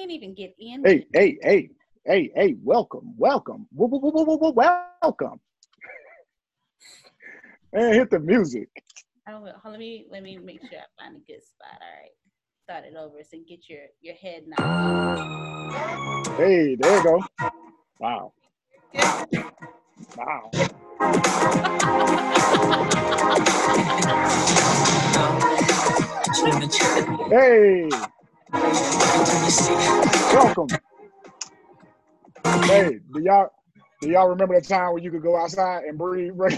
can't even get in. Hey, welcome. Man, hit the music. I will. Let me make sure I find a good spot. All right. Start it over so get your head knocked. Hey, there you go. Wow. Wow. Hey. Welcome. Hey, do y'all remember that time when you could go outside and breathe? Right?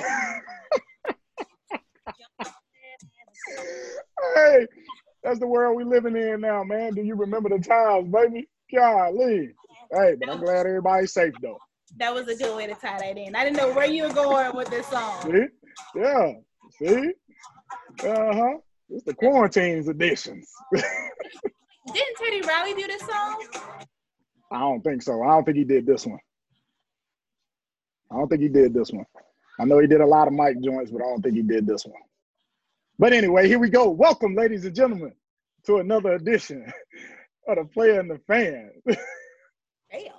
Hey, that's the world we living in now, man. Do you remember the times, baby? Golly. Hey, but I'm glad everybody's safe, though. That was a good way to tie that in. I didn't know where you were going with this song. See? Yeah. See? Uh-huh. It's the quarantine's editions. Didn't Teddy Riley do this song? I don't think so. I don't think he did this one. I know he did a lot of mic joints, but I don't think he did this one. But anyway, here we go. Welcome, ladies and gentlemen, to another edition of The Player and the Fan. Damn.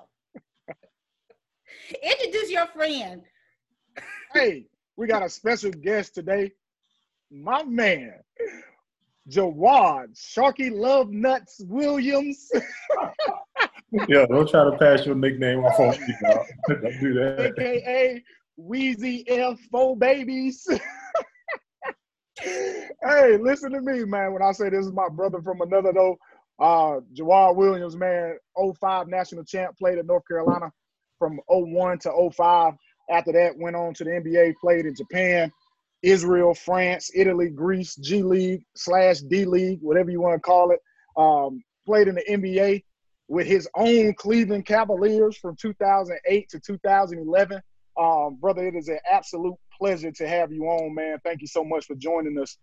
Introduce your friend. Hey, we got a special guest today. My man, Jawad Sharky Love Nuts Williams. Yeah, don't try to pass your nickname off on me, y'all. Don't do that. AKA Wheezy F4 Babies. Hey, listen to me, man. When I say this is my brother from another, though, Jawad Williams, man, 05 national champ, played at North Carolina from 01 to 05. After that, went on to the NBA, played in Japan, Israel, France, Italy, Greece, G League / D League, whatever you want to call it. Played in the NBA with his own Cleveland Cavaliers from 2008 to 2011. Brother, it is an absolute pleasure to have you on, man. Thank you so much for joining us.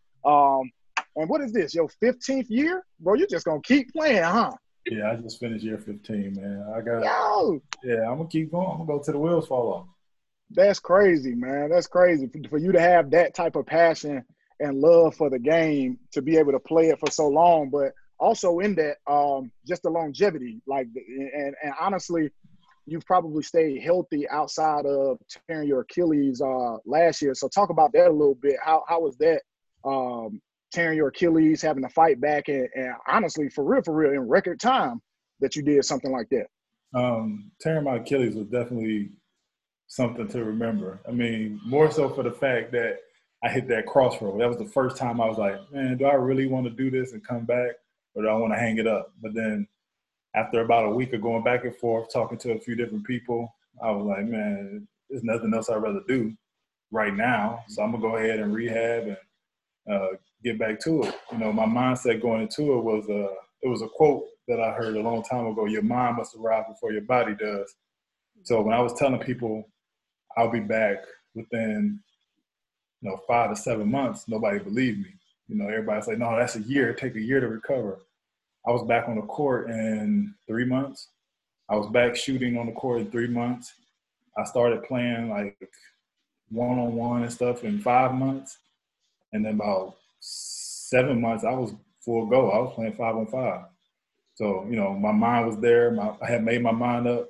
And what is this, your 15th year? Bro, you're just going to keep playing, huh? Yeah, I just finished year 15, man. I'm going to keep going. I'm going to go till the wheels fall off. That's crazy, man. That's crazy. For you to have that type of passion and love for the game, to be able to play it for so long, but also in that, just the longevity. And honestly, you've probably stayed healthy outside of tearing your Achilles last year. So talk about that a little bit. How was that, tearing your Achilles, having to fight back, and honestly, for real, in record time that you did something like that? Tearing my Achilles was definitely something to remember. I mean, more so for the fact that I hit that crossroad. That was the first time I was like, man, do I really want to do this and come back, or do I want to hang it up? But then after about a week of going back and forth, talking to a few different people, I was like, man, there's nothing else I'd rather do right now. So I'm going to go ahead and rehab and get back to it. You know, my mindset going into it was a quote that I heard a long time ago. Your mind must arrive before your body does. So when I was telling people I'll be back within, 5 to 7 months, nobody believed me. You know, everybody's like, no, that's a year. Take a year to recover. I was back on the court in 3 months. I was back shooting on the court in 3 months. I started playing like one-on-one and stuff in 5 months. And then about 7 months, I was full go. I was playing 5-on-5. So, my mind was there. I had made my mind up.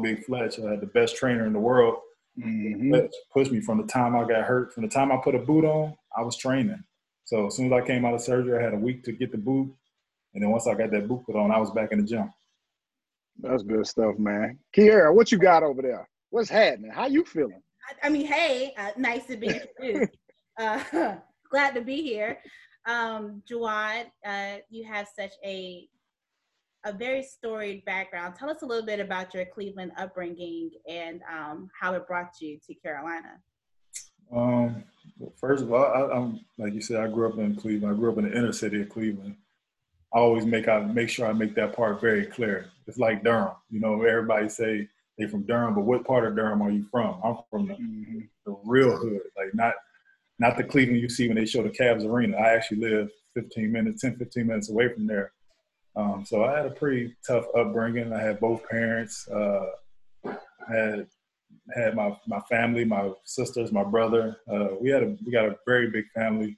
Big Fletch, I had the best trainer in the world. Mm-hmm. Fletch pushed me from the time I got hurt. From the time I put a boot on, I was training. So as soon as I came out of surgery, I had a week to get the boot. And then once I got that boot put on, I was back in the gym. That's good stuff, man. Quierra, what you got over there? What's happening? How you feeling? Nice to be introduced. Glad to be here. Jawad, you have such a very storied background. Tell us a little bit about your Cleveland upbringing and how it brought you to Carolina. Well, first of all, I'm like you said, I grew up in Cleveland. I grew up in the inner city of Cleveland. I always make sure I make that part very clear. It's like Durham. Everybody say they from Durham, but what part of Durham are you from? I'm from the real hood, like not the Cleveland you see when they show the Cavs arena. I actually live 10-15 minutes away from there. So I had a pretty tough upbringing. I had both parents. Had my family, my sisters, my brother. We got a very big family.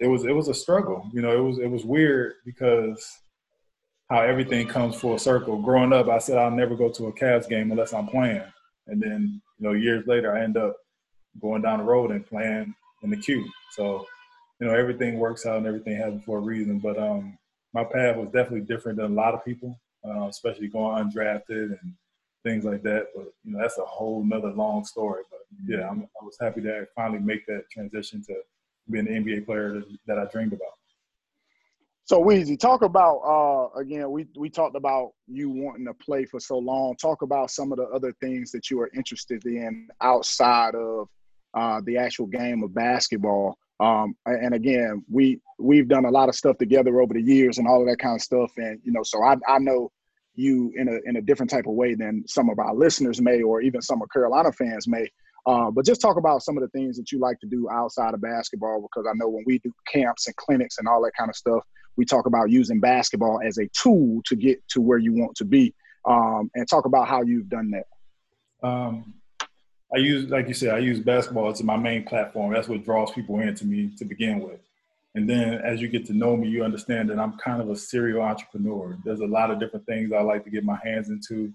It was a struggle. It was weird because how everything comes full circle. Growing up, I said I'll never go to a Cavs game unless I'm playing. And then, years later, I end up going down the road and playing in the queue. So, everything works out and everything happens for a reason. But my path was definitely different than a lot of people, especially going undrafted and things like that. But, that's a whole nother long story. But, yeah, I was happy to finally make that transition to being an NBA player that I dreamed about. So, Weezy, talk about, again, we talked about you wanting to play for so long. Talk about some of the other things that you are interested in outside of the actual game of basketball. And, again, we've done a lot of stuff together over the years and all of that kind of stuff. And, so I know you in a different type of way than some of our listeners may, or even some of Carolina fans may. But just talk about some of the things that you like to do outside of basketball, because I know when we do camps and clinics and all that kind of stuff, we talk about using basketball as a tool to get to where you want to be, and talk about how you've done that. I use basketball as my main platform. That's what draws people into me to begin with. And then as you get to know me, you understand that I'm kind of a serial entrepreneur. There's a lot of different things I like to get my hands into.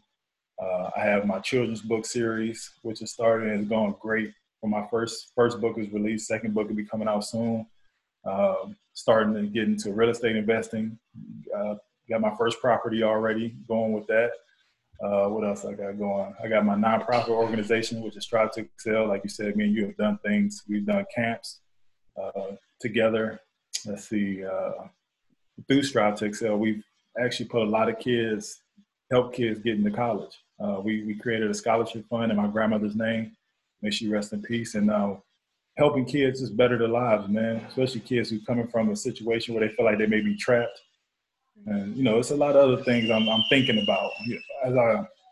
I have my children's book series, which has started and is going great. For my first book is released. Second book will be coming out soon. Starting to get into real estate investing. Got my first property already going with that. What else I got going? I got my nonprofit organization, which is Strive to Excel. Like you said, me and you have done things. We've done camps together. Let's see. Through Strive to Excel, we've actually put a lot of kids, help kids get into college. We created a scholarship fund in my grandmother's name. May she rest in peace. And helping kids just better their lives, man, especially kids who coming from a situation where they feel like they may be trapped. And, it's a lot of other things I'm thinking about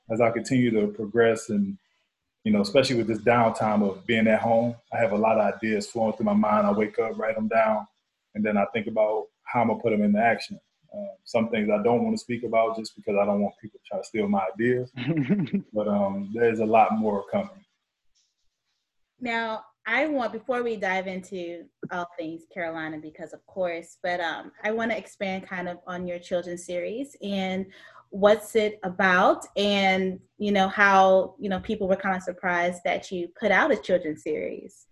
as I continue to progress. And, especially with this downtime of being at home, I have a lot of ideas flowing through my mind. I wake up, write them down, and then I think about how I'm going to put them into action. Some things I don't want to speak about just because I don't want people to try to steal my ideas. But there's a lot more coming. Now, before we dive into all things Carolina, because of course, but I want to expand kind of on your children's series and what's it about, and, how, people were kind of surprised that you put out a children's series.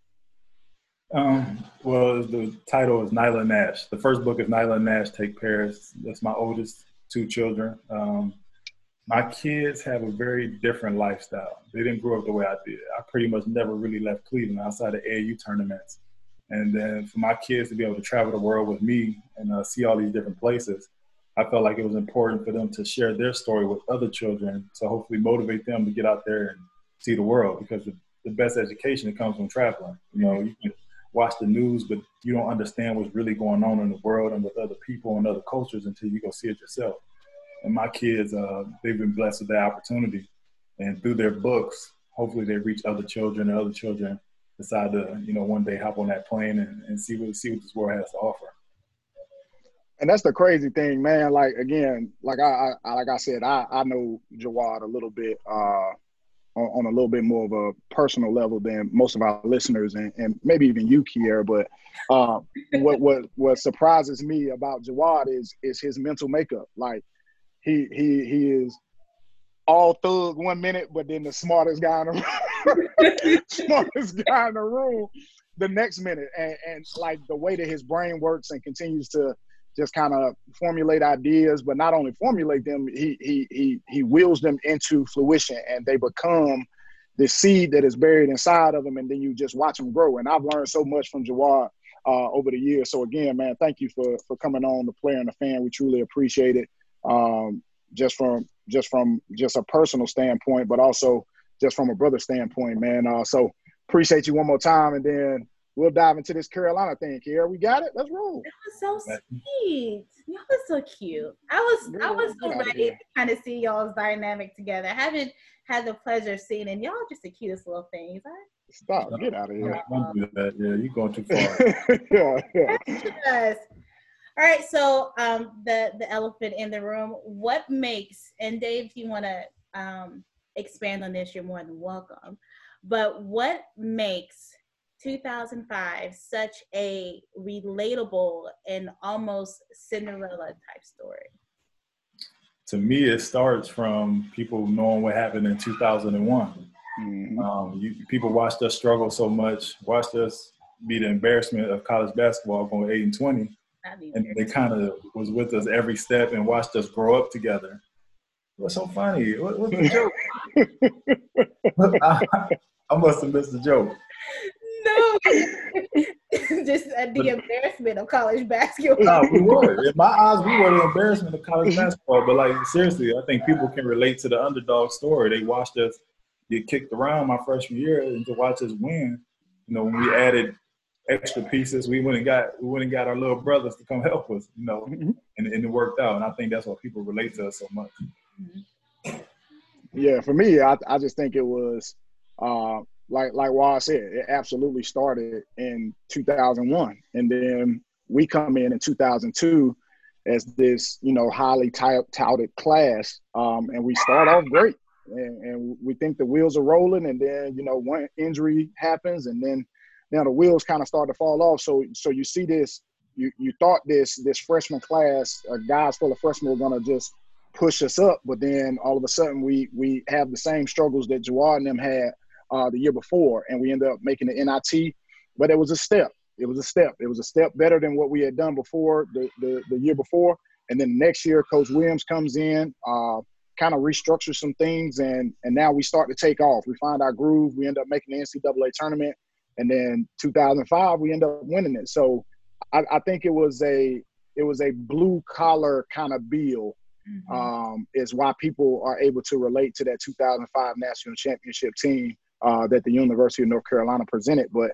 Well, the title is Nyla and Nash. The first book is Nyla and Nash Take Paris. That's my oldest two children. My kids have a very different lifestyle. They didn't grow up the way I did. I pretty much never really left Cleveland outside of AAU tournaments. And then for my kids to be able to travel the world with me and see all these different places, I felt like it was important for them to share their story with other children to hopefully motivate them to get out there and see the world, because the best education, it comes from traveling. You can watch the news, but you don't understand what's really going on in the world and with other people and other cultures until you go see it yourself. And my kids, they've been blessed with that opportunity. And through their books, hopefully they reach other children, and other children decide to, one day hop on that plane and see what this world has to offer. And that's the crazy thing, man. Like, again, like I said, I know Jawad a little bit on a little bit more of a personal level than most of our listeners, and maybe even you, Kier. But what surprises me about Jawad is his mental makeup. Like, He is all thug one minute, but then the smartest guy in the room, the next minute, and like the way that his brain works and continues to just kind of formulate ideas, but not only formulate them, he wills them into fruition, and they become the seed that is buried inside of them, and then you just watch them grow. And I've learned so much from Jawad over the years. So again, man, thank you for coming on The Player and the Fan. We truly appreciate it. Just from a personal standpoint, but also just from a brother standpoint, man. So appreciate you one more time, and then we'll dive into this Carolina thing. Here we got it. Let's roll. That was so sweet. Y'all was so cute. I was so ready to kind of see y'all's dynamic together. I haven't had the pleasure of seeing, and y'all are just the cutest little things. Stop. Get out of here. Don't do that. Yeah, you're going too far. Yeah. All right, so the elephant in the room, what makes, and Dave, if you want to expand on this, you're more than welcome, but what makes 2005 such a relatable and almost Cinderella type story? to me, it starts from people knowing what happened in 2001. Mm-hmm. People watched us struggle so much, watched us be the embarrassment of college basketball going 8-20. And they kind of was with us every step and watched us grow up together. What's so funny? What's the joke? I must have missed the joke. No. Just the embarrassment of college basketball. No, we were. In my eyes, we were the embarrassment of college basketball. But, like, seriously, I think people can relate to the underdog story. They watched us get kicked around my freshman year, and to watch us win, you know, when we added extra pieces, we went and got our little brothers to come help us, you know, mm-hmm. and it worked out. And I think that's why people relate to us so much. Mm-hmm. Yeah, for me, I just think it was like Waz said, it absolutely started in 2001, and then we come in 2002 as this, you know, highly touted class, and we start off great, and we think the wheels are rolling, and then, you know, one injury happens, and then now the wheels kind of start to fall off. So you see this, you thought this freshman class, guys full of freshmen were going to just push us up, but then all of a sudden we have the same struggles that Jawad and them had the year before, and we end up making the NIT. But it was a step. It was a step better than what we had done before the year before. And then next year, Coach Williams comes in, kind of restructures some things, and now we start to take off. We find our groove. We end up making the NCAA tournament. And then 2005, we end up winning it. So I think it was a blue collar kind of bill, mm-hmm. Is why people are able to relate to that 2005 national championship team that the University of North Carolina presented. But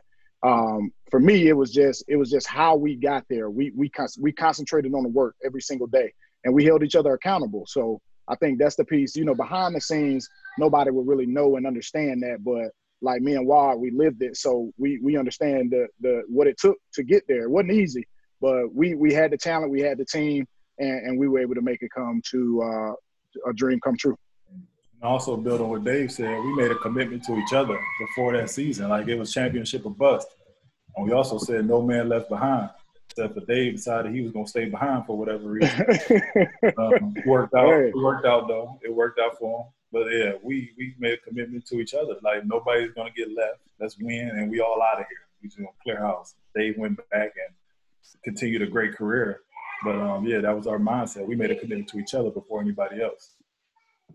for me, it was just how we got there. We concentrated on the work every single day, and we held each other accountable. So I think that's the piece. You know, behind the scenes, nobody would really know and understand that, but like me and Wad, we lived it, so we understand the what it took to get there. It wasn't easy, but we had the talent, we had the team, and we were able to make it come to a dream come true. And also, building what Dave said, we made a commitment to each other before that season. Like, it was championship or bust. And we also said no man left behind, except for Dave decided he was going to stay behind for whatever reason. It worked out, though. It worked out for him. But, yeah, we made a commitment to each other. Like, nobody's going to get left. Let's win, and we all out of here. We just going to clear house. They went back and continued a great career. But, yeah, that was our mindset. We made a commitment to each other before anybody else.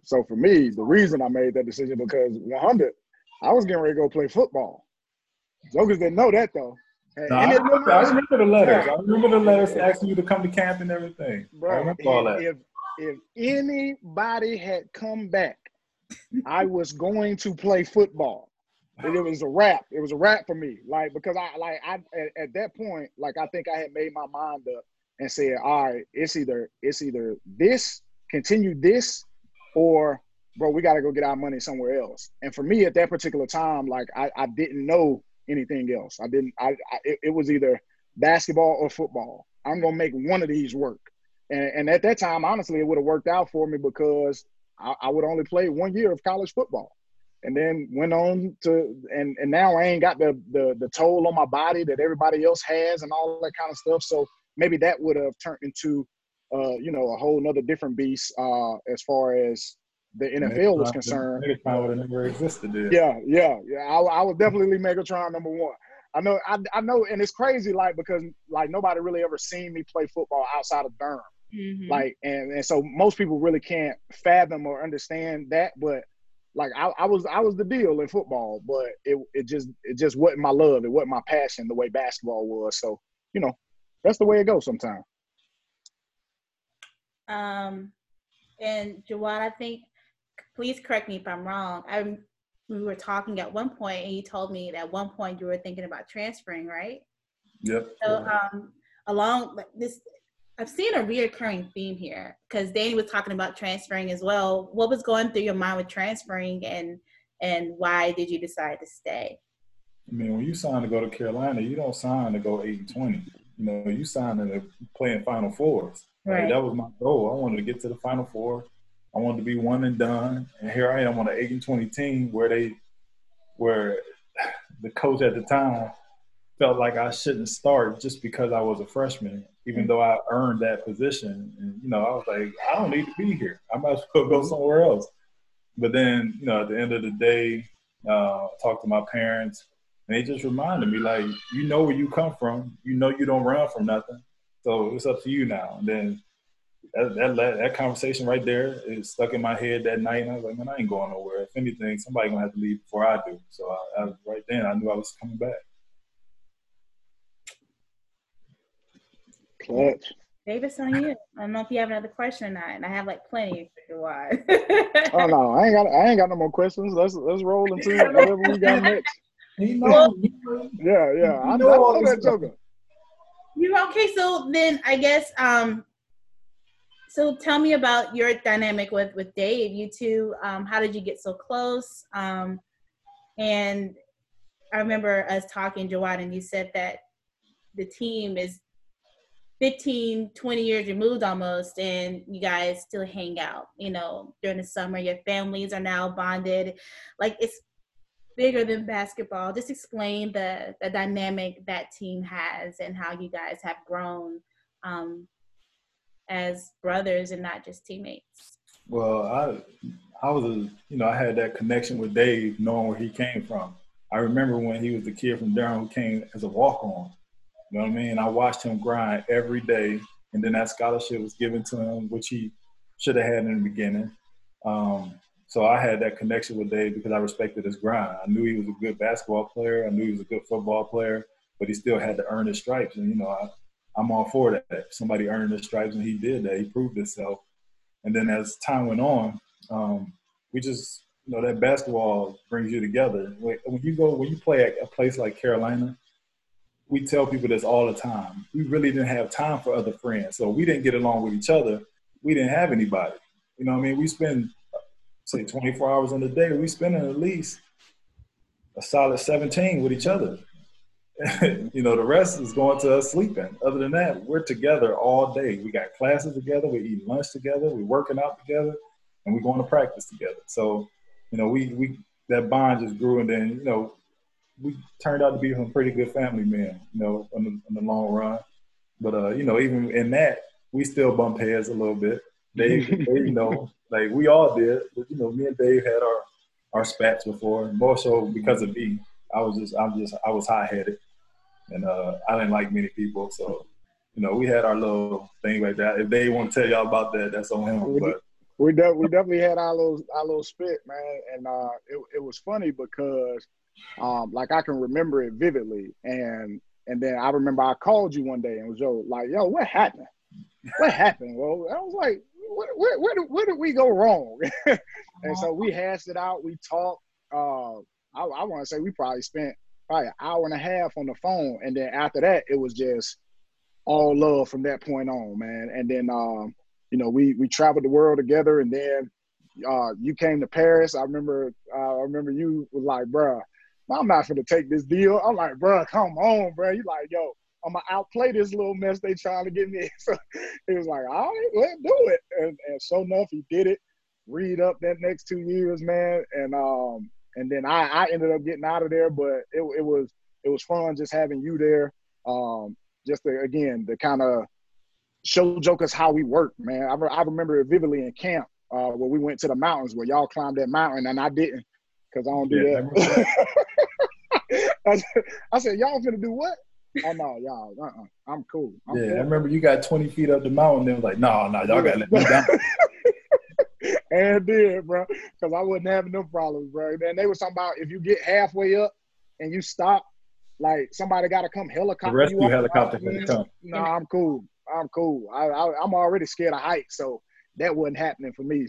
So, for me, the reason I made that decision because 100, I was getting ready to go play football. Jokers didn't know that, though. I remember the letters. I remember the letters asking you to come to camp and everything. Bro, I remember all that. If anybody had come back, I was going to play football. And it was a wrap. It was a wrap for me. Like, because at that point, like, I think I had made my mind up and said, all right, it's either this, continue this, or bro, we gotta go get our money somewhere else. And for me at that particular time, like I didn't know anything else. It was either basketball or football. I'm gonna make one of these work. And at that time, honestly, it would have worked out for me because I would only play 1 year of college football, and then went on to and now I ain't got the toll on my body that everybody else has and all that kind of stuff. So maybe that would have turned into, you know, a whole nother different beast as far as the NFL was concerned. Megatron would have never existed. Dude. Yeah. I would definitely Megatron number one. I know, and it's crazy, like, because like nobody really ever seen me play football outside of Durham. Mm-hmm. Like, and so most people really can't fathom or understand that, but like I was the deal in football, but it just wasn't my love, it wasn't my passion the way basketball was. So, you know, that's the way it goes sometimes. And Jawad, I think, please correct me if I'm wrong. We were talking at one point, and you told me that at one point you were thinking about transferring, right? Yep. So along like this. I've seen a reoccurring theme here because Danny was talking about transferring as well. What was going through your mind with transferring, and why did you decide to stay? I mean, when you sign to go to Carolina, you don't sign to go 8-20. You know, you sign to play in Final Fours. Right. Like, that was my goal. I wanted to get to the Final Four. I wanted to be one and done. And here I am on an 8-20 team where the coach at the time felt like I shouldn't start just because I was a freshman. even though I earned that position. And, you know, I was like, I don't need to be here. I might as well go somewhere else. But then, you know, at the end of the day, I talked to my parents, and they just reminded me, like, you know where you come from. You know you don't run from nothing. So it's up to you now. And then that conversation right there is stuck in my head that night. And I was like, man, I ain't going nowhere. If anything, somebody's going to have to leave before I do. So right then, I knew I was coming back. Clutch. Davis, on you. I don't know if you have another question or not, and I have like plenty for Jawad. Oh no, I ain't got no more questions. Let's roll into whatever we got next. Yeah. I know all that joker. You okay? So then I guess so tell me about your dynamic with Dave. You two, how did you get so close? And I remember us talking, Jawad, and you said that the team is 15, 20 years removed almost, and you guys still hang out, you know, during the summer. Your families are now bonded. Like, it's bigger than basketball. Just explain the dynamic that team has and how you guys have grown as brothers and not just teammates. Well, I was, you know, I had that connection with Dave, knowing where he came from. I remember when he was the kid from Durham who came as a walk-on. You know what I mean? I watched him grind every day, and then that scholarship was given to him, which he should have had in the beginning. So I had that connection with Dave because I respected his grind. I knew he was a good basketball player. I knew he was a good football player, but he still had to earn his stripes. And, you know, I'm all for that. Somebody earned his stripes, and he did that. He proved himself. And then as time went on, we just, you know, that basketball brings you together. When you play at a place like Carolina, we tell people this all the time. We really didn't have time for other friends. So we didn't get along with each other. We didn't have anybody. You know what I mean? We spend, say, 24 hours in the day. We spend at least a solid 17 with each other. You know, the rest is going to us sleeping. Other than that, we're together all day. We got classes together. We eat lunch together. We're working out together. And we're going to practice together. So, you know, we that bond just grew. And then, you know, we turned out to be some pretty good family men, you know, in the long run. But, you know, even in that, we still bump heads a little bit. Dave, you know, like we all did. But, you know, me and Dave had our spats before, more so because of me. I was high-headed, and I didn't like many people. So, you know, we had our little thing like that. If Dave want to tell y'all about that, that's on him. But we definitely had our little spit, man. And it was funny because – like I can remember it vividly, and then I remember I called you one day and was yo, what happened? What happened? Well, I was like, where did we go wrong? And so we hashed it out. We talked. I want to say we probably spent an hour and a half on the phone, and then after that, it was just all love from that point on, man. And then you know, we traveled the world together, and then you came to Paris. I remember you was like, bruh, I'm not finna take this deal. I'm like, bro, come on, bro. You like, yo, I'm gonna outplay this little mess they trying to get me. So he was like, all right, let's do it. And so enough, he did it. Read up that next 2 years, man. And then I ended up getting out of there, but it was fun just having you there. Just to, again, to kind of show jokers how we work, man. I remember it vividly in camp where we went to the mountains where y'all climbed that mountain and I didn't. Cause I don't do that. I said, y'all finna do what? Oh no, y'all. I'm cool. I'm cool. I remember you got 20 feet up the mountain. They was like, no, y'all gotta let me down. And did, bro, cause I wasn't having no problems, bro. And they were talking about if you get halfway up and you stop, like somebody gotta come helicopter. The rescue helicopter gotta come. No, I'm cool. I'm already scared of heights, so that wasn't happening for me.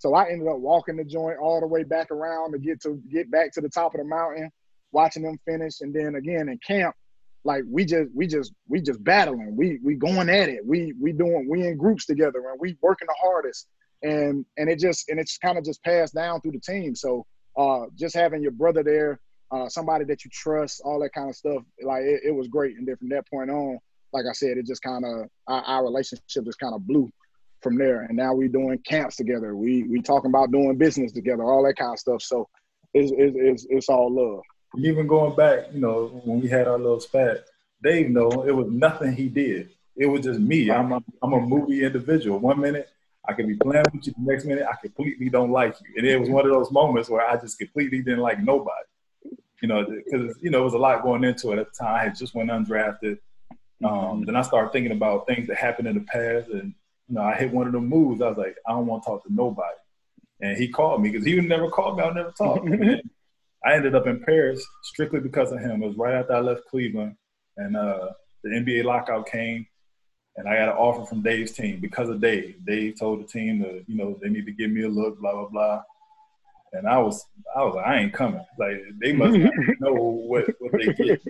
So I ended up walking the joint all the way back around to get back to the top of the mountain, watching them finish. And then again in camp, like we just battling. We going at it. We in groups together and we working the hardest. And it's kind of just passed down through the team. So just having your brother there, somebody that you trust, all that kind of stuff, like it was great. And then from that point on, like I said, it just kind of our relationship just kind of blew from there, and now we're doing camps together. We talking about doing business together, all that kind of stuff. So it's all love. Even going back, you know, when we had our little spat, Dave know it was nothing he did. It was just me. I'm a moody individual. 1 minute I could be playing with you, the next minute I completely don't like you. And it was one of those moments where I just completely didn't like nobody. You know, because, you know, it was a lot going into it at the time. I had just went undrafted. Then I started thinking about things that happened in the past. And, you know, I hit one of the moves. I was like, I don't want to talk to nobody. And he called me because he would never call me. I would never talk. I ended up in Paris strictly because of him. It was right after I left Cleveland. And the NBA lockout came. And I got an offer from Dave's team because of Dave. Dave told the team that, you know, they need to give me a look, blah, blah, blah. And I was like, I ain't coming. Like, they must not know what they get.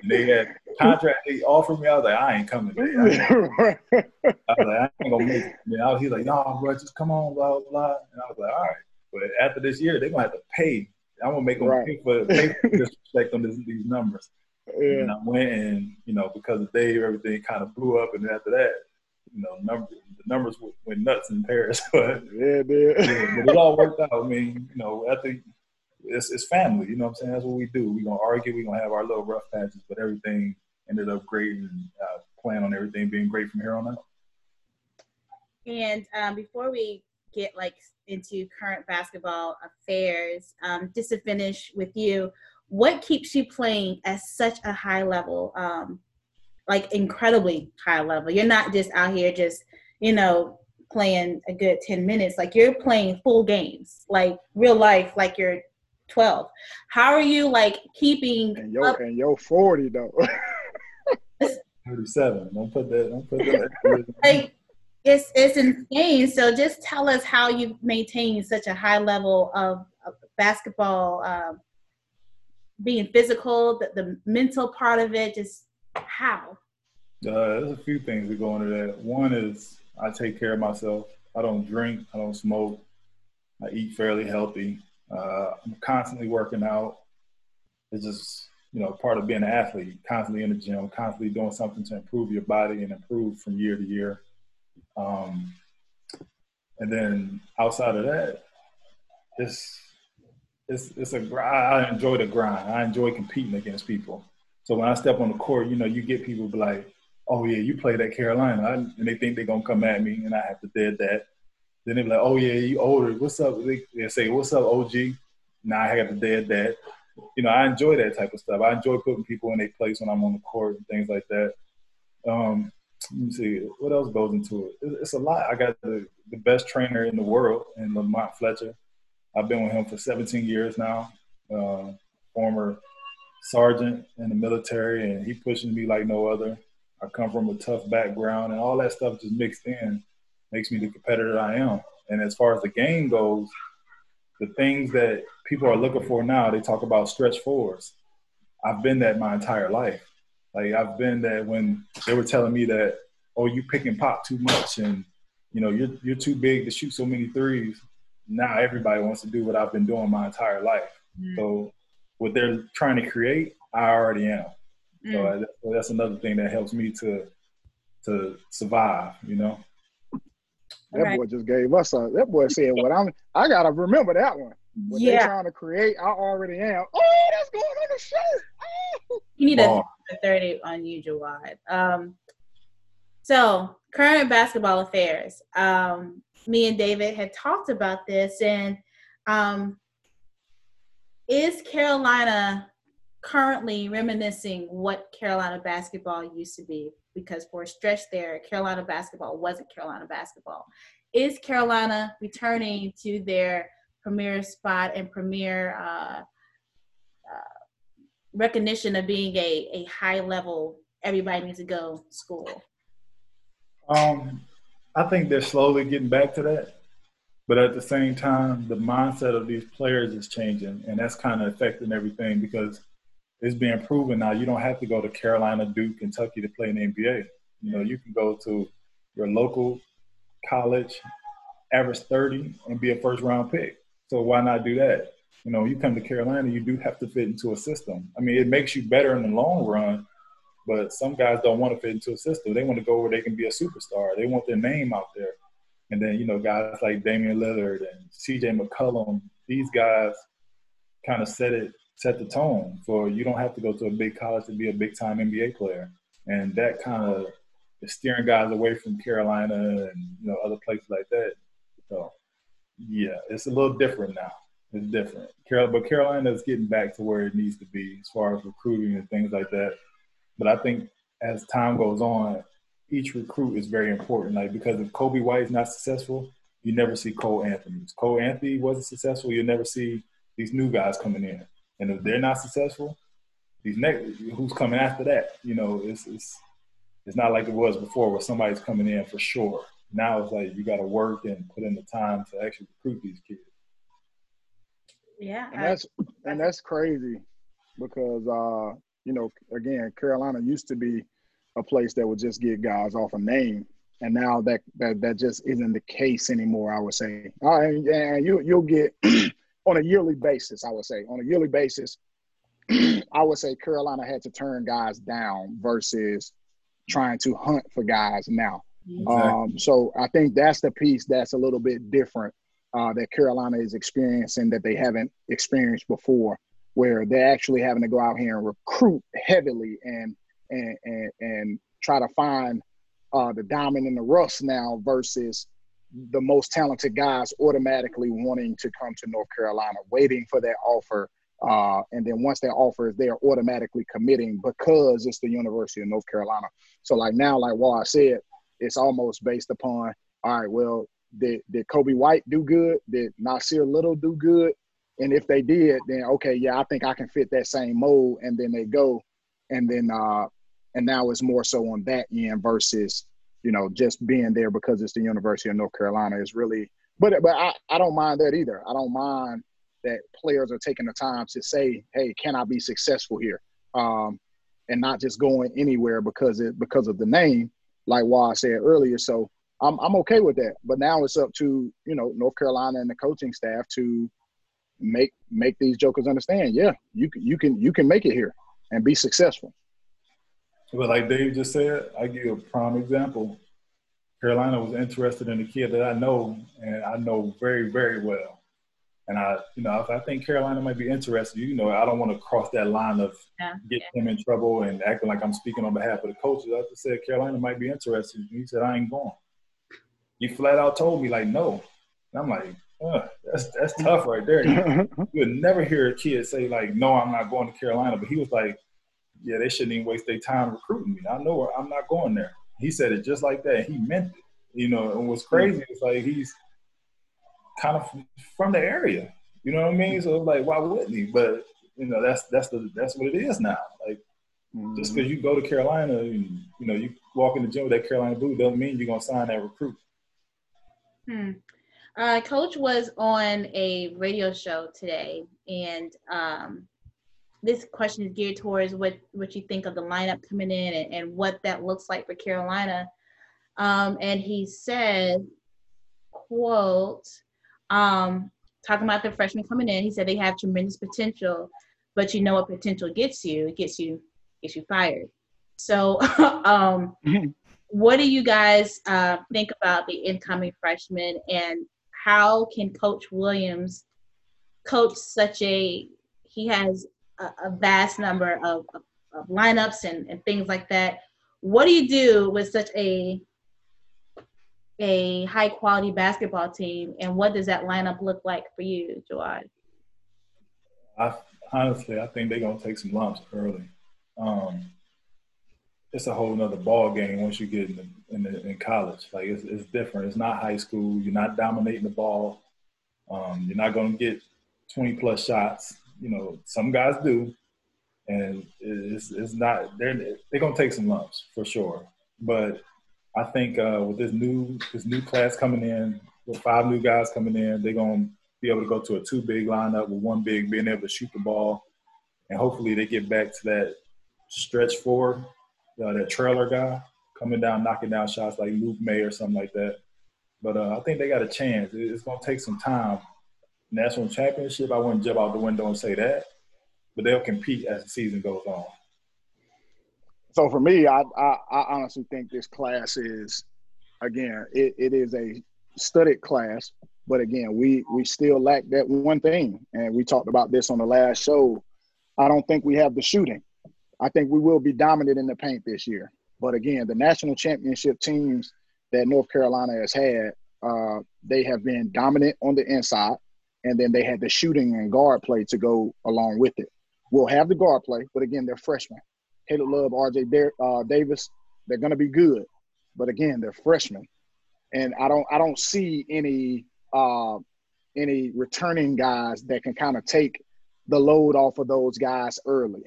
And they had contract, they offered me. I was like, I ain't coming. I was like, I ain't gonna make it. And he's like, no, bro, just come on, blah, blah. And I was like, all right. But after this year, they're gonna have to pay. I'm gonna make them pay for disrespect on these numbers. Yeah. And I went, and, you know, because of Dave, everything kind of blew up. And after that, you know, the numbers went nuts in Paris. But, but it all worked out. I mean, you know, I think it's family. You know what I'm saying? That's what we do. We're going to argue. We're going to have our little rough patches. But everything ended up great, and plan on everything being great from here on out. And before we get, like, into current basketball affairs, just to finish with you, what keeps you playing at such a high level, like incredibly high level? You're not just out here just, you know, playing a good 10 minutes. Like, you're playing full games, like real life, like you're 12. How are you, like, keeping up? And you're 40, though. 37. Don't put that. Like, it's insane. So just tell us how you maintain such a high level of basketball, being physical, the mental part of it, just how? There's a few things that go into that. One is I take care of myself. I don't drink. I don't smoke. I eat fairly healthy. I'm constantly working out. It's just, you know, part of being an athlete, constantly in the gym, constantly doing something to improve your body and improve from year to year. And then outside of that, I enjoy the grind. I enjoy competing against people. So when I step on the court, you know, you get people be like, oh, yeah, you played at Carolina. And they think they're going to come at me, and I have to dead that. Then they be like, oh, yeah, you older. What's up? They say, what's up, OG? Nah, I got to dead that. You know, I enjoy that type of stuff. I enjoy putting people in their place when I'm on the court and things like that. Let me see. What else goes into it? It's a lot. I got the best trainer in the world in Lamont Fletcher. I've been with him for 17 years now, former sergeant in the military, and he pushes me like no other. I come from a tough background, and all that stuff just mixed in makes me the competitor I am. And as far as the game goes, the things that people are looking for now, they talk about stretch fours. I've been that my entire life. Like, I've been that when they were telling me that, oh, you pick and pop too much, and, you know, you're too big to shoot so many threes. Now everybody wants to do what I've been doing my entire life. Mm. So what they're trying to create, I already am. Mm. So that's another thing that helps me to survive, you know. That boy just gave us a – that boy said what I'm – I got to remember that one. What they're trying to create, I already am. Oh, that's going on the shirt. Oh. You need a 30 on you, Jawad. So current basketball affairs. Me and David had talked about this, and is Carolina currently reminiscing what Carolina basketball used to be? Because for a stretch there, Carolina basketball wasn't Carolina basketball. Is Carolina returning to their premier spot and premier recognition of being a high-level, everybody-needs-to-go school? I think they're slowly getting back to that. But at the same time, the mindset of these players is changing, and that's kind of affecting everything because it's being proven now. You don't have to go to Carolina, Duke, Kentucky to play in the NBA. You know, you can go to your local college, average 30, and be a first-round pick. So why not do that? You know, you come to Carolina, you do have to fit into a system. I mean, it makes you better in the long run, but some guys don't want to fit into a system. They want to go where they can be a superstar. They want their name out there. And then, you know, guys like Damian Lillard and C.J. McCollum, these guys kind of set the tone for you don't have to go to a big college to be a big-time NBA player. And that kind of is steering guys away from Carolina and, you know, other places like that. So, yeah, it's a little different now. It's different. But Carolina is getting back to where it needs to be as far as recruiting and things like that. But I think as time goes on, each recruit is very important. Like, because if Kobe White is not successful, you never see Cole Anthony. If Cole Anthony wasn't successful, you'll never see these new guys coming in. And if they're not successful, these next, who's coming after that? You know, it's not like it was before where somebody's coming in for sure. Now it's like you got to work and put in the time to actually recruit these kids. Yeah. And that's crazy because, you know, again, Carolina used to be a place that would just get guys off a name. And now that just isn't the case anymore, I would say. And you'll get on a yearly basis, I would say. On a yearly basis, I would say Carolina had to turn guys down versus trying to hunt for guys now. Exactly. So I think that's the piece that's a little bit different that Carolina is experiencing that they haven't experienced before, where they're actually having to go out here and recruit heavily and try to find the diamond in the rough now versus the most talented guys automatically wanting to come to North Carolina, waiting for that offer. And then once that offer is there, automatically committing because it's the University of North Carolina. So, like now, like Wad said, it's almost based upon, all right, well, did Kobe White do good? Did Nasir Little do good? And if they did, then, okay, yeah, I think I can fit that same mold. And then they go. And then and now it's more so on that end versus, you know, just being there because it's the University of North Carolina. It's really – but I don't mind that either. I don't mind that players are taking the time to say, hey, can I be successful here? And not just going anywhere because of the name, like Wad said earlier. So I'm okay with that. But now it's up to, you know, North Carolina and the coaching staff to make these jokers understand, yeah, you can make it here and be successful. But like Dave just said, I give you a prime example. Carolina was interested in a kid that I know, and I know very, very well. And I think Carolina might be interested. You know, I don't want to cross that line of getting him in trouble and acting like I'm speaking on behalf of the coaches. I just said Carolina might be interested. And he said, I ain't going. He flat out told me, like, no. And I'm like, that's tough right there. You would never hear a kid say, like, no, I'm not going to Carolina. But he was like, yeah, they shouldn't even waste their time recruiting me. I know I'm not going there. He said it just like that. He meant it. You know, and what's crazy is, like, he's kind of from the area. You know what I mean? So, like, why wouldn't he? But, you know, that's what it is now. Like, just because you go to Carolina and, you know, you walk in the gym with that Carolina blue doesn't mean you're going to sign that recruit. Coach was on a radio show today, and this question is geared towards what you think of the lineup coming in and what that looks like for Carolina. And he said, quote, talking about the freshmen coming in, he said they have tremendous potential, but you know what potential gets you? It gets you fired. So what do you guys think about the incoming freshmen, and how can Coach Williams coach such a – he has a vast number of lineups and things like that. What do you do with such a high-quality basketball team, and what does that lineup look like for you, Jawad? I think they're going to take some lumps early. It's a whole nother ball game once you get in college. Like, it's different. It's not high school. You're not dominating the ball. You're not going to get 20-plus shots. You know, some guys do, and it's not. They're gonna take some lumps for sure. But I think with this new class coming in, with 5 new guys coming in, they're gonna be able to go to a 2-big lineup with 1 big being able to shoot the ball, and hopefully they get back to that stretch 4, that trailer guy coming down, knocking down shots like Luke May or something like that. But I think they got a chance. It's gonna take some time. National championship, I wouldn't jump out the window and say that, but they'll compete as the season goes on. So for me, I honestly think this class is, again, it is a studied class, but again, we still lack that one thing, and we talked about this on the last show. I don't think we have the shooting. I think we will be dominant in the paint this year, But again, the national championship teams that North Carolina has had, they have been dominant on the inside, and then they had the shooting and guard play to go along with it. We'll have the guard play, but again, they're freshmen. Caleb Love, R.J. Davis, they're going to be good, but again, they're freshmen, and I don't see any returning guys that can kind of take the load off of those guys early.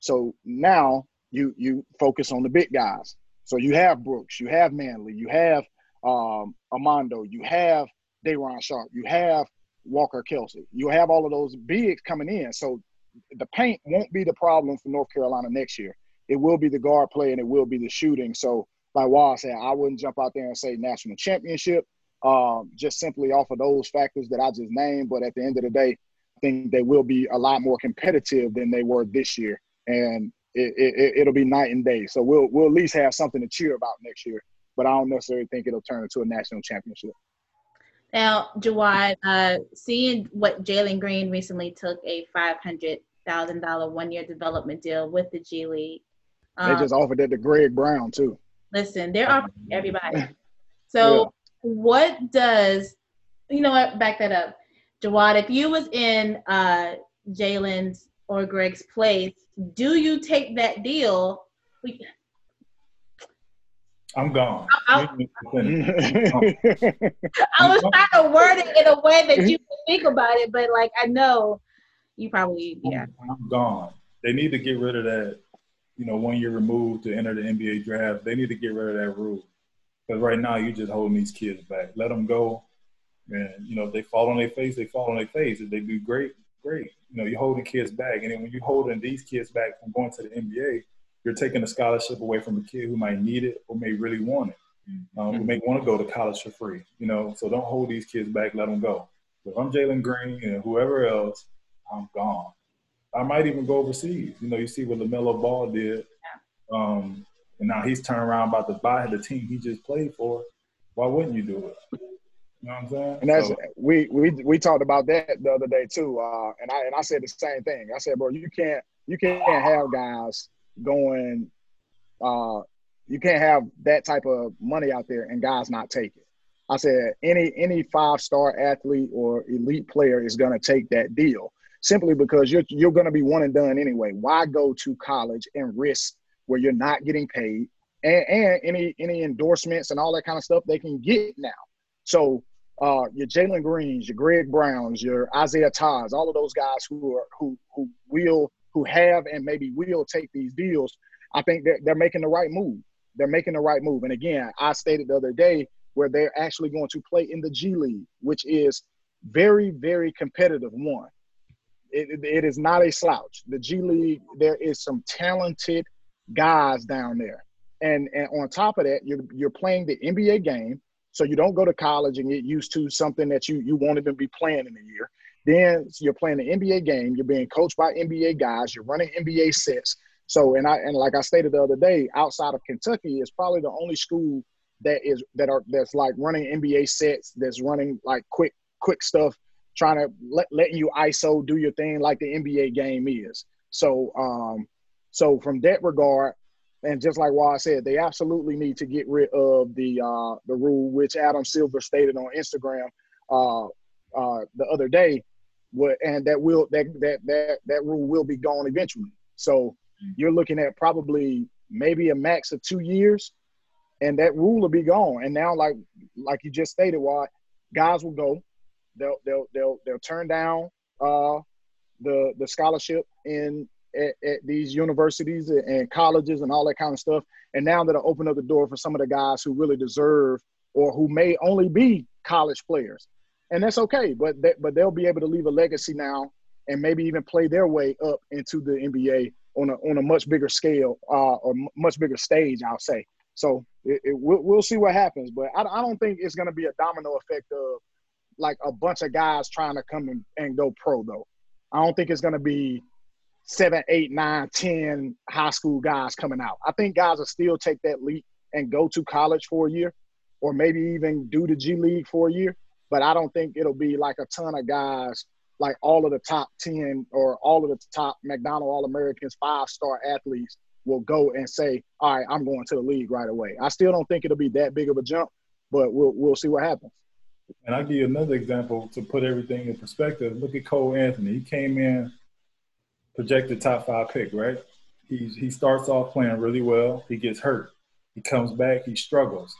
So now you focus on the big guys. So you have Brooks, you have Manley, you have Armando, you have Day'Ron Sharp, you have Walker Kelsey, you have all of those bigs coming in. So the paint won't be the problem for North Carolina next year. It will be the guard play and it will be the shooting. So like Wall said, I wouldn't jump out there and say national championship, just simply off of those factors that I just named. But at the end of the day, I think they will be a lot more competitive than they were this year. And it'll be night and day. So we'll at least have something to cheer about next year. But I don't necessarily think it'll turn into a national championship. Now, Jawad, seeing what Jalen Green recently took a $500,000 one-year development deal with the G League. They just offered that to Greg Brown, too. Listen, they're offering everybody. So What does – you know what? Back that up. Jawad, if you was in Jalen's or Greg's place, do you take that deal? I'm gone. I was trying to word it in a way that you can think about it, but like I know you probably I'm gone. They need to get rid of that. You know, 1 year removed to enter the NBA draft. They need to get rid of that rule because right now you're just holding these kids back. Let them go, and you know if they fall on their face. They fall on their face. If they do great. You know, you're holding kids back, and then when you're holding these kids back from going to the NBA. You're taking a scholarship away from a kid who might need it or may really want it, who may want to go to college for free, you know. So don't hold these kids back. Let them go. So if I'm Jalen Green and whoever else, I'm gone. I might even go overseas. You know, you see what LaMelo Ball did. And now he's turned around about to buy the team he just played for. Why wouldn't you do it? You know what I'm saying? And that's we talked about that the other day too. And I said the same thing. I said, bro, you can't have guys – you can't have that type of money out there and guys not take it. I said any five-star athlete or elite player is going to take that deal simply because you're going to be one and done anyway. Why go to college and risk where you're not getting paid and any endorsements and all that kind of stuff they can get now? So your Jalen Greens, your Greg Browns, your Isaiah Tods, all of those guys who have and maybe will take these deals, I think they're making the right move. They're making the right move. And again, I stated the other day where they're actually going to play in the G League, which is very, very competitive one. It is not a slouch. The G League, there is some talented guys down there. And on top of that, you're playing the NBA game, so you don't go to college and get used to something that you won't even be playing in a year. Then you're playing the NBA game. You're being coached by NBA guys. You're running NBA sets. So, and like I stated the other day, outside of Kentucky is probably the only school that's like running NBA sets, that's running like quick stuff, trying to letting you ISO do your thing like the NBA game is. So, so from that regard, and just like Wall said, they absolutely need to get rid of the rule, which Adam Silver stated on Instagram the other day. And that rule will be gone eventually. So you're looking at probably maybe a max of 2 years, and that rule will be gone. And now, like you just stated, why guys will go, they'll turn down the scholarship at these universities and colleges and all that kind of stuff. And now that'll open up the door for some of the guys who really deserve or who may only be college players. And that's okay, but they'll be able to leave a legacy now, and maybe even play their way up into the NBA on a much bigger scale or much bigger stage, I'll say. So we'll see what happens, but I don't think it's going to be a domino effect of like a bunch of guys trying to come and go pro though. I don't think it's going to be 7, 8, 9, 10 high school guys coming out. I think guys will still take that leap and go to college for a year, or maybe even do the G League for a year. But I don't think it'll be like a ton of guys, like all of the top 10 or all of the top McDonald's All-Americans, five-star athletes will go and say, all right, I'm going to the league right away. I still don't think it'll be that big of a jump, but we'll see what happens. And I'll give you another example to put everything in perspective. Look at Cole Anthony. He came in, projected top 5 pick, right? He starts off playing really well. He gets hurt. He comes back. He struggles.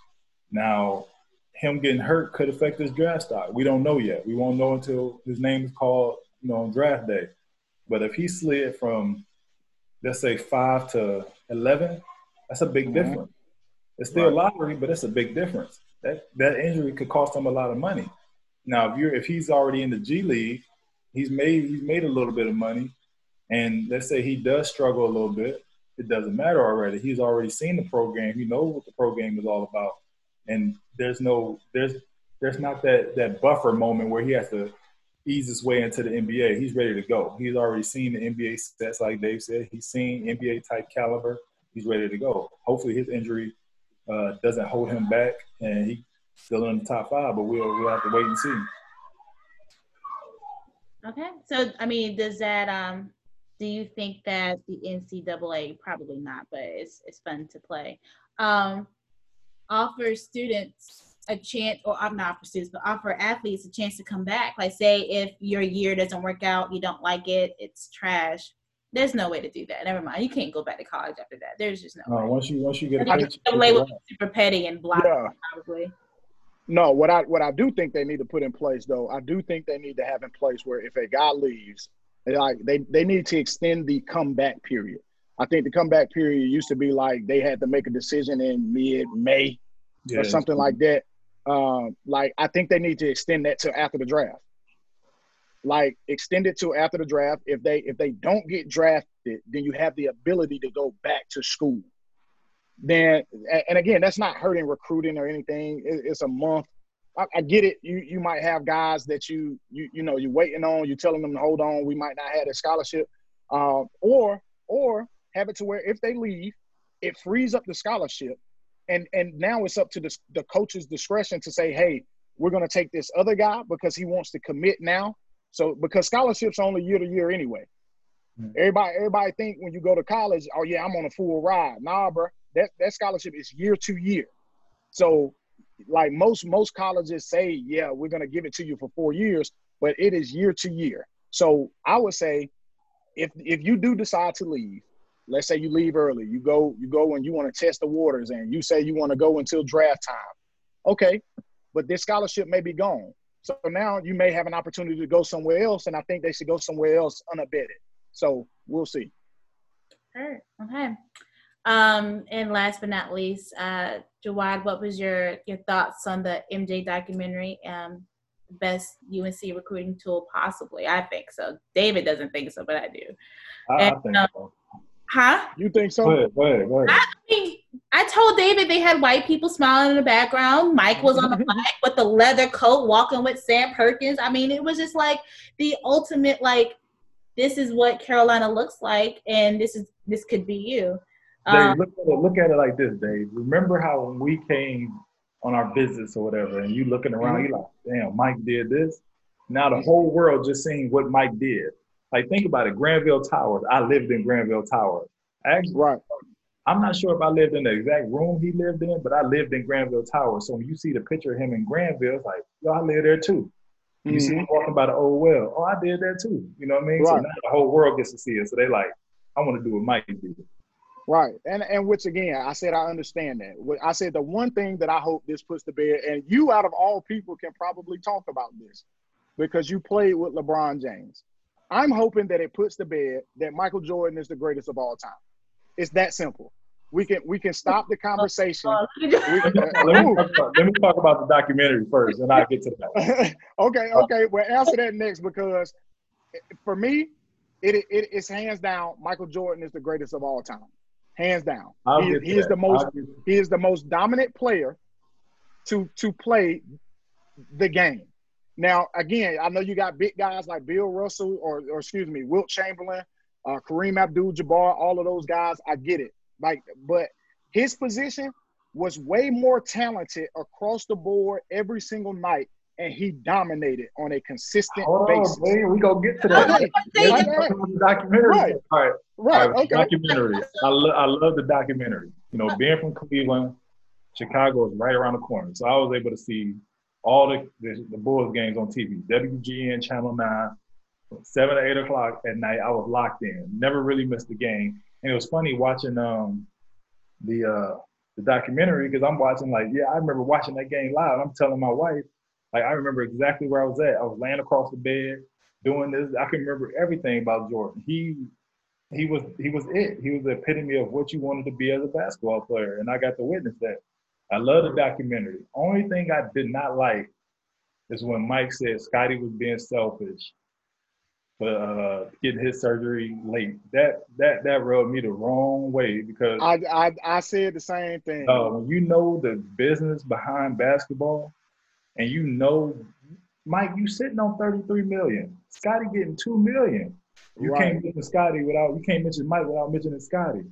Now, him getting hurt could affect his draft stock. We don't know yet. We won't know until his name is called, on draft day. But if he slid from, let's say, 5 to 11, that's a big difference. It's still lottery, but it's a big difference. That injury could cost him a lot of money. Now, if he's already in the G League, he's made a little bit of money, and let's say he does struggle a little bit, it doesn't matter already. He's already seen the pro game. He knows what the pro game is all about, and there's not that buffer moment where he has to ease his way into the NBA. He's ready to go. He's already seen the NBA stats, like Dave said. He's seen NBA-type caliber. He's ready to go. Hopefully his injury doesn't hold him back, and he's still in the top 5, but we'll have to wait and see. Okay. So, I mean, does that do you think that the NCAA, probably not, but it's fun to play, offers students a chance, or I'm not for students, but offer athletes a chance to come back? Like, say if your year doesn't work out, you don't like it, it's trash. There's no way to do that. Never mind. You can't go back to college after that. There's just no way. Once you get a pitch, would be super petty and block it, probably. No, what I do think they need to put in place, though, I do think they need to have in place where if a guy leaves, they need to extend the comeback period. I think the comeback period used to be like they had to make a decision in mid-May or something like that. I think they need to extend that to after the draft. Like, extend it to after the draft. If they don't get drafted, then you have the ability to go back to school. Then, and again, that's not hurting recruiting or anything. It's a month. I get it. You might have guys that you know you're waiting on. You're telling them to hold on. We might not have a scholarship, or have it to where if they leave, it frees up the scholarship, and now it's up to the coach's discretion to say, hey, we're going to take this other guy because he wants to commit now. So, because scholarships are only year to year anyway. Everybody think when you go to college, oh yeah, I'm on a full ride. Nah, bro, that scholarship is year to year. So, like most colleges say, yeah, we're gonna give it to you for 4 years, but it is year to year. So, I would say, if you do decide to leave, let's say you leave early, you go and you want to test the waters, and you say you want to go until draft time, okay, but this scholarship may be gone. So now you may have an opportunity to go somewhere else, and I think they should go somewhere else unabated. So we'll see. Sure. Okay. And last but not least, Jawad, what was your thoughts on the MJ documentary? Best UNC recruiting tool possibly. I think so. David doesn't think so, but I do. I think so. Huh? You think so? Go ahead. I mean, I told David they had white people smiling in the background. Mike was on the bike with the leather coat walking with Sam Perkins. I mean, it was just like the ultimate, like, this is what Carolina looks like, and this could be you. Dave, look at it like this, Dave. Remember how when we came on our business or whatever, and you looking around, you're like, damn, Mike did this? Now the whole world just seeing what Mike did. Like, think about it, Granville Towers. I lived in Granville Towers. Actually, right. I'm not sure if I lived in the exact room he lived in, but I lived in Granville Towers. So when you see the picture of him in Granville, it's like, yo, I live there too. You see him walking by the old well. Oh, I did that too. You know what I mean? Right. So now the whole world gets to see it. So they like, I want to do what Mike did. Right. And which, again, I said I understand that. I said the one thing that I hope this puts to bed, and you out of all people can probably talk about this because you played with LeBron James. I'm hoping that it puts to bed that Michael Jordan is the greatest of all time. It's that simple. We can stop the conversation. Let me talk about the documentary first, and I'll get to that. Okay. Well, answer that next, because for me, it's hands down. Michael Jordan is the greatest of all time, hands down. He is the most dominant player to play the game. Now, again, I know you got big guys like Bill Russell or Wilt Chamberlain, Kareem Abdul-Jabbar, all of those guys. I get it. Like, but his position was way more talented across the board every single night and he dominated on a consistent basis. Man, we gonna get to that. Documentary. Right. Documentary. I love the documentary. You know, being from Cleveland, Chicago is right around the corner, so I was able to see all the Bulls games on TV, WGN Channel 9, 7 or 8 o'clock at night. I was locked in, never really missed a game. And it was funny watching the documentary, because I'm watching I remember watching that game live. I'm telling my wife, I remember exactly where I was at. I was laying across the bed doing this. I can remember everything about Jordan. He was it. He was the epitome of what you wanted to be as a basketball player, and I got to witness that. I love the documentary. Only thing I did not like is when Mike said Scottie was being selfish for getting his surgery late. That rubbed me the wrong way, because I said the same thing. You know the business behind basketball, and you know, Mike, you sitting on $33 million. Scottie getting $2 million. Can't mention Scottie you can't mention Mike without mentioning Scottie.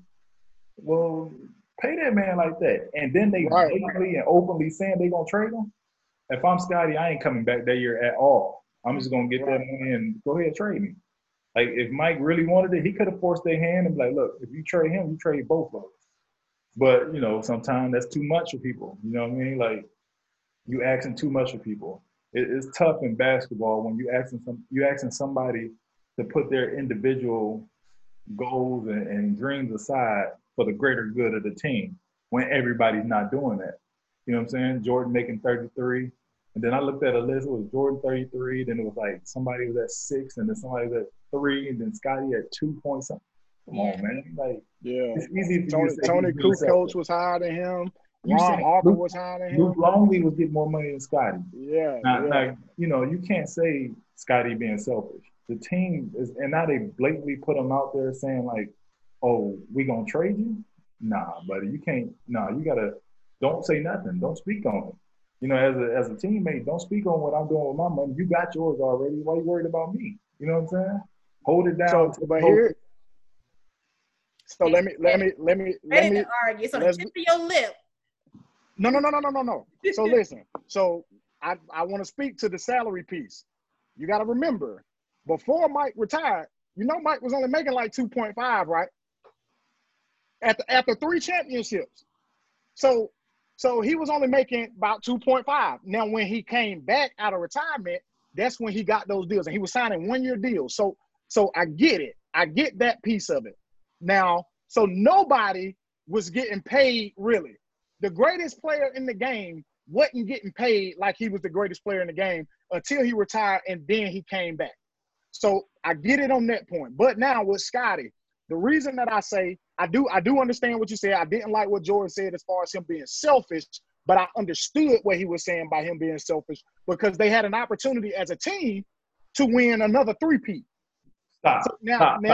Well, pay that man like that. And then they blatantly and openly saying they're going to trade him. If I'm Scottie, I ain't coming back that year at all. I'm just going to get that money and go ahead and trade me. If Mike really wanted it, he could have forced their hand and be like, look, if you trade him, you trade both of us. But, sometimes that's too much for people. You know what I mean? You asking too much for people. It's tough in basketball when you asking somebody to put their individual goals and dreams aside for the greater good of the team when everybody's not doing that. You know what I'm saying? Jordan making 33. And then I looked at a list, it was Jordan 33, then it was somebody was at 6, and then somebody was at 3, and then Scottie at 2 points. Come on, man. It's easy for you to say Tony Kukoc was higher than him. You said Harper was higher than him. Luke Longley was getting more money than Scottie. Yeah. You can't say Scottie being selfish. The team is, and now they blatantly put him out there saying oh, we gonna trade you? Nah, buddy, you can't. Nah, you gotta. Don't say nothing. Don't speak on it. As a teammate, don't speak on what I'm doing with my money. You got yours already. Why you worried about me? You know what I'm saying? Hold it down. Let me argue. So tip of your lip. No. So listen. So I want to speak to the salary piece. You got to remember, before Mike retired, Mike was only making 2.5, right? After 3 championships. So he was only making about 2.5. Now, when he came back out of retirement, that's when he got those deals. And he was signing one-year deals. So I get it. I get that piece of it. Now, so nobody was getting paid, really. The greatest player in the game wasn't getting paid like he was the greatest player in the game until he retired, and then he came back. So I get it on that point. But now with Scottie, the reason that I say I do understand what you said. I didn't like what Jordan said as far as him being selfish, but I understood what he was saying by him being selfish, because they had an opportunity as a team to win another three-peat. Listen.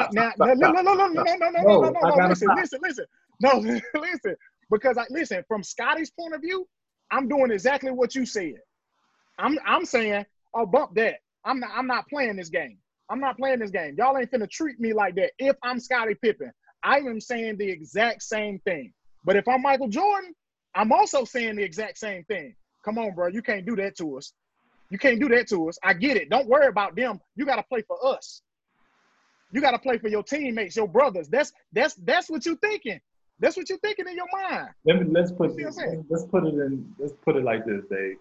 Because from Scottie's point of view, I'm doing exactly what you said. I'm saying, oh, bump that. I'm not playing this game. I'm not playing this game. Y'all ain't finna treat me like that. If I'm Scottie Pippen, I am saying the exact same thing. But if I'm Michael Jordan, I'm also saying the exact same thing. Come on, bro. You can't do that to us. I get it. Don't worry about them. You got to play for us. You got to play for your teammates, your brothers. That's what you're thinking. That's what you're thinking in your mind. Let's put it like this, Dave.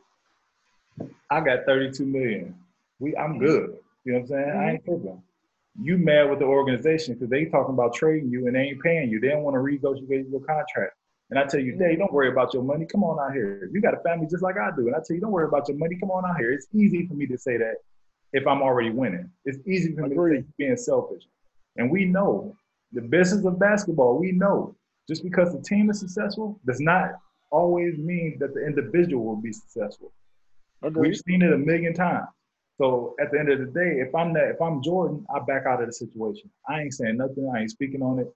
I got $32 million. I'm good. You know what I'm saying? Mm-hmm. I ain't tripping. You mad with the organization because they talking about trading you and they ain't paying you. They don't want to renegotiate your contract. And I tell you, Dave, don't worry about your money. Come on out here. You got a family just like I do. And I tell you, don't worry about your money. Come on out here. It's easy for me to say that if I'm already winning. It's easy for me to say being selfish. And we know the business of basketball, we know just because the team is successful does not always mean that the individual will be successful. Agreed. We've seen it a million times. So at the end of the day, if I'm Jordan, I back out of the situation. I ain't saying nothing. I ain't speaking on it.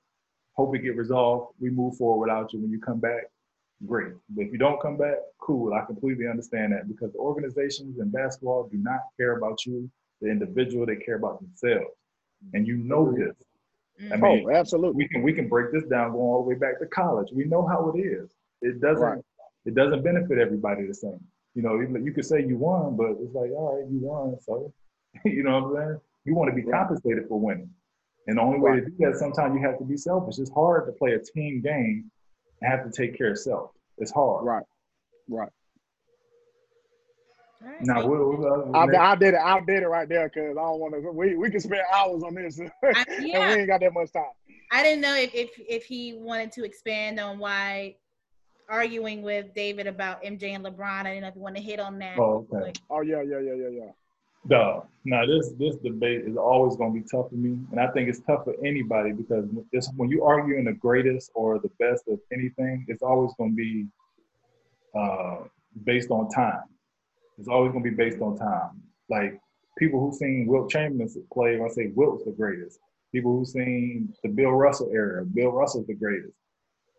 Hope it get resolved. We move forward without you. When you come back, great. But if you don't come back, cool. I completely understand that, because the organizations in basketball do not care about you, the individual. They care about themselves, and you know this. I mean, absolutely. We can break this down going all the way back to college. We know how it is. It doesn't benefit everybody the same. You know, you could say you won, but it's like, all right, you won. So, you know what I'm saying? You want to be compensated for winning. And the only way to do that, sometimes you have to be selfish. It's hard to play a team game and have to take care of self. It's hard. Right. Now, I did it right there because I don't want to. We can spend hours on this, and we ain't got that much time. I didn't know if he wanted to expand on why arguing with David about MJ and LeBron. I didn't know if you want to hit on that. Oh, okay. Yeah. No, this debate is always going to be tough for me, and I think it's tough for anybody because this, when you argue in the greatest or the best of anything, it's always going to be based on time. It's always going to be based on time. Like, people who've seen Wilt Chamberlain play, I say Wilt's the greatest. People who've seen the Bill Russell era, Bill Russell's the greatest.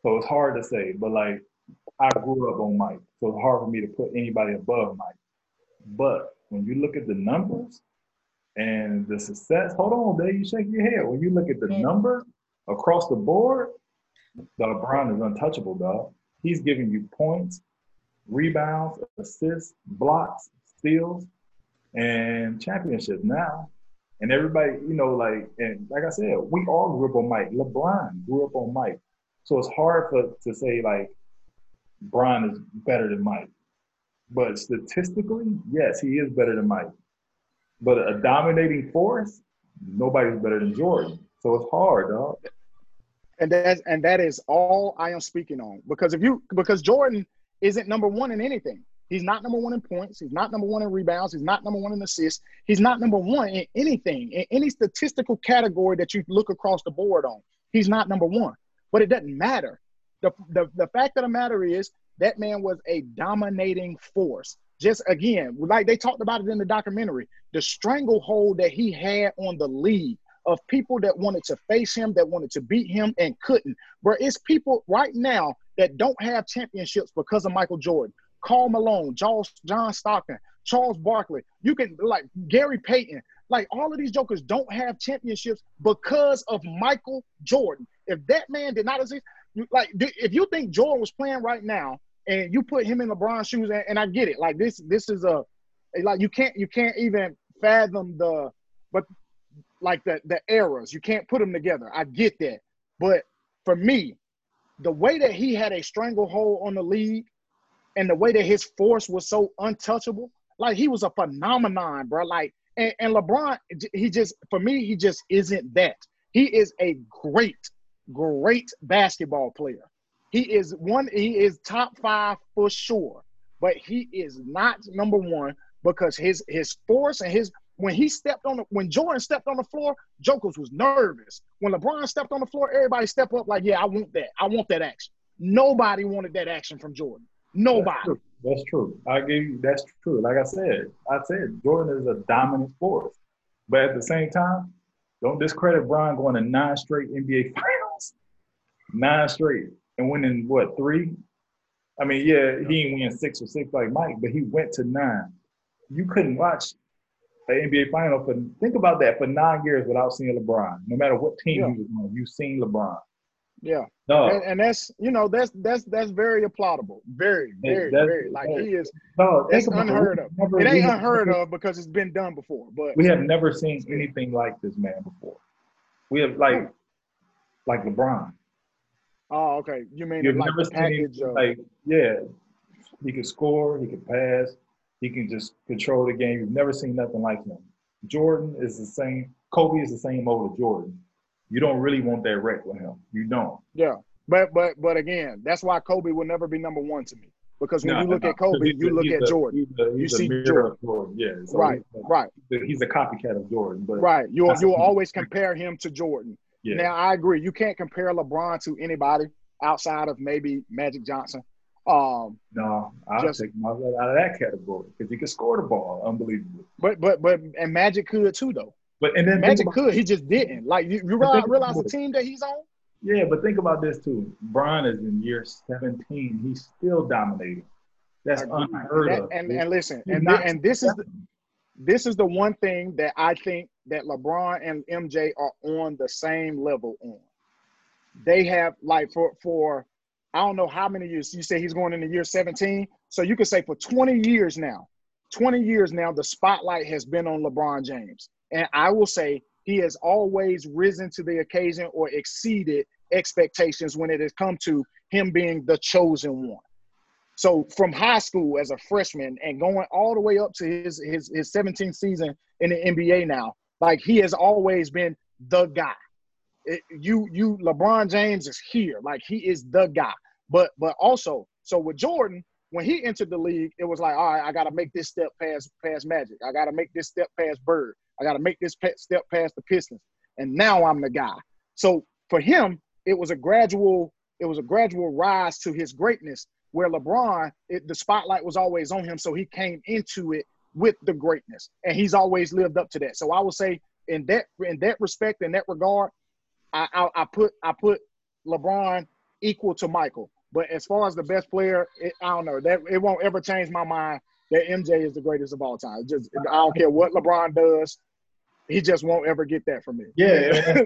So it's hard to say, but, like, I grew up on Mike, so it's hard for me to put anybody above Mike. But when you look at the numbers and the success, hold on, Dave, you shake your head. When you look at the numbers across the board, LeBron is untouchable, dog. He's giving you points, rebounds, assists, blocks, steals, and championships now. And everybody, you know, like, and like I said, we all grew up on Mike. LeBron grew up on Mike. So it's hard to say, like, Bron is better than Mike. But statistically, yes, he is better than Mike. But a dominating force, nobody's better than Jordan. So it's hard, dog. And that is all I am speaking on. Because Jordan isn't number one in anything. He's not number one in points. He's not number one in rebounds. He's not number one in assists. He's not number one in anything, in any statistical category that you look across the board on. He's not number one. But it doesn't matter. The fact of the matter is that man was a dominating force. Just, again, like they talked about it in the documentary, the stranglehold that he had on the league of people that wanted to face him, that wanted to beat him and couldn't. But it's people right now that don't have championships because of Michael Jordan, Karl Malone, John Stockton, Charles Barkley. You can, like, Gary Payton. Like, all of these jokers don't have championships because of Michael Jordan. If that man did not exist, like, if you think Jordan was playing right now and you put him in LeBron's shoes, and I get it. Like, this is a, like, you can't even fathom the eras. You can't put them together. I get that. But for me, the way that he had a stranglehold on the league and the way that his force was so untouchable, like, he was a phenomenon, bro. Like, and LeBron, for me, he just isn't that. He is a great basketball player. He is top five for sure, but he is not number one because his force and his, when Jordan stepped on the floor, jokers was nervous. When LeBron stepped on the floor, everybody stepped up like, yeah, I want that. I want that action. Nobody wanted that action from Jordan. Nobody. That's true. I give you, that's true. Like I said, Jordan is a dominant force. But at the same time, don't discredit Bron going to 9 straight NBA finals. 9 straight. And winning, what, 3? I mean, yeah, he didn't win 6 like Mike, but he went to 9. You couldn't watch an NBA final for, think about that, for 9 years without seeing LeBron. No matter what team he was on, you've seen LeBron. Yeah. No. And that's, you know, that's very applaudable. Very. Like, he is, no, that's unheard of. It ain't unheard of because it's been done before. But we have never seen anything like this man before. We have, like LeBron. Oh, okay. You mean like the package of... Like, yeah, he can score, he can pass, he can just control the game. You've never seen nothing like him. Jordan is the same. Kobe is the same old Jordan. You don't really want that wreck with him. You don't. Yeah, but again, that's why Kobe will never be number one to me. Because when at Kobe, you look at Jordan. You see Jordan. Yeah. So right. He's a copycat of Jordan. But right. You'll always compare him to Jordan. Yeah. Now, I agree. You can't compare LeBron to anybody outside of maybe Magic Johnson. No, I'll take him out of that category because he could score the ball unbelievably. But Magic could too, though. And then Magic could. He just didn't. Like, you realize the team that he's on? Yeah, but think about this, too. Bron is in year 17. He's still dominating. That's unheard of. And listen, and this is the one thing that I think that LeBron and MJ are on the same level on. They have, like, for I don't know how many years. You say he's going into year 17. So you could say for 20 years now, 20 years now, the spotlight has been on LeBron James. And I will say he has always risen to the occasion or exceeded expectations when it has come to him being the chosen one. So from high school as a freshman and going all the way up to his 17th season in the NBA now, like he has always been the guy. LeBron James is here. Like he is the guy. But also, so with Jordan, when he entered the league, it was like, all right, I got to make this step past Magic. I got to make this step past Bird. I got to make this step past the Pistons. And now I'm the guy. So for him, it was a gradual rise to his greatness, where LeBron, the spotlight was always on him, so he came into it with the greatness, and he's always lived up to that. So I would say in that respect, in that regard, I put LeBron equal to Michael. But as far as the best player, I don't know. That it won't ever change my mind that MJ is the greatest of all time. Just I don't care what LeBron does. He just won't ever get that from me. Yeah,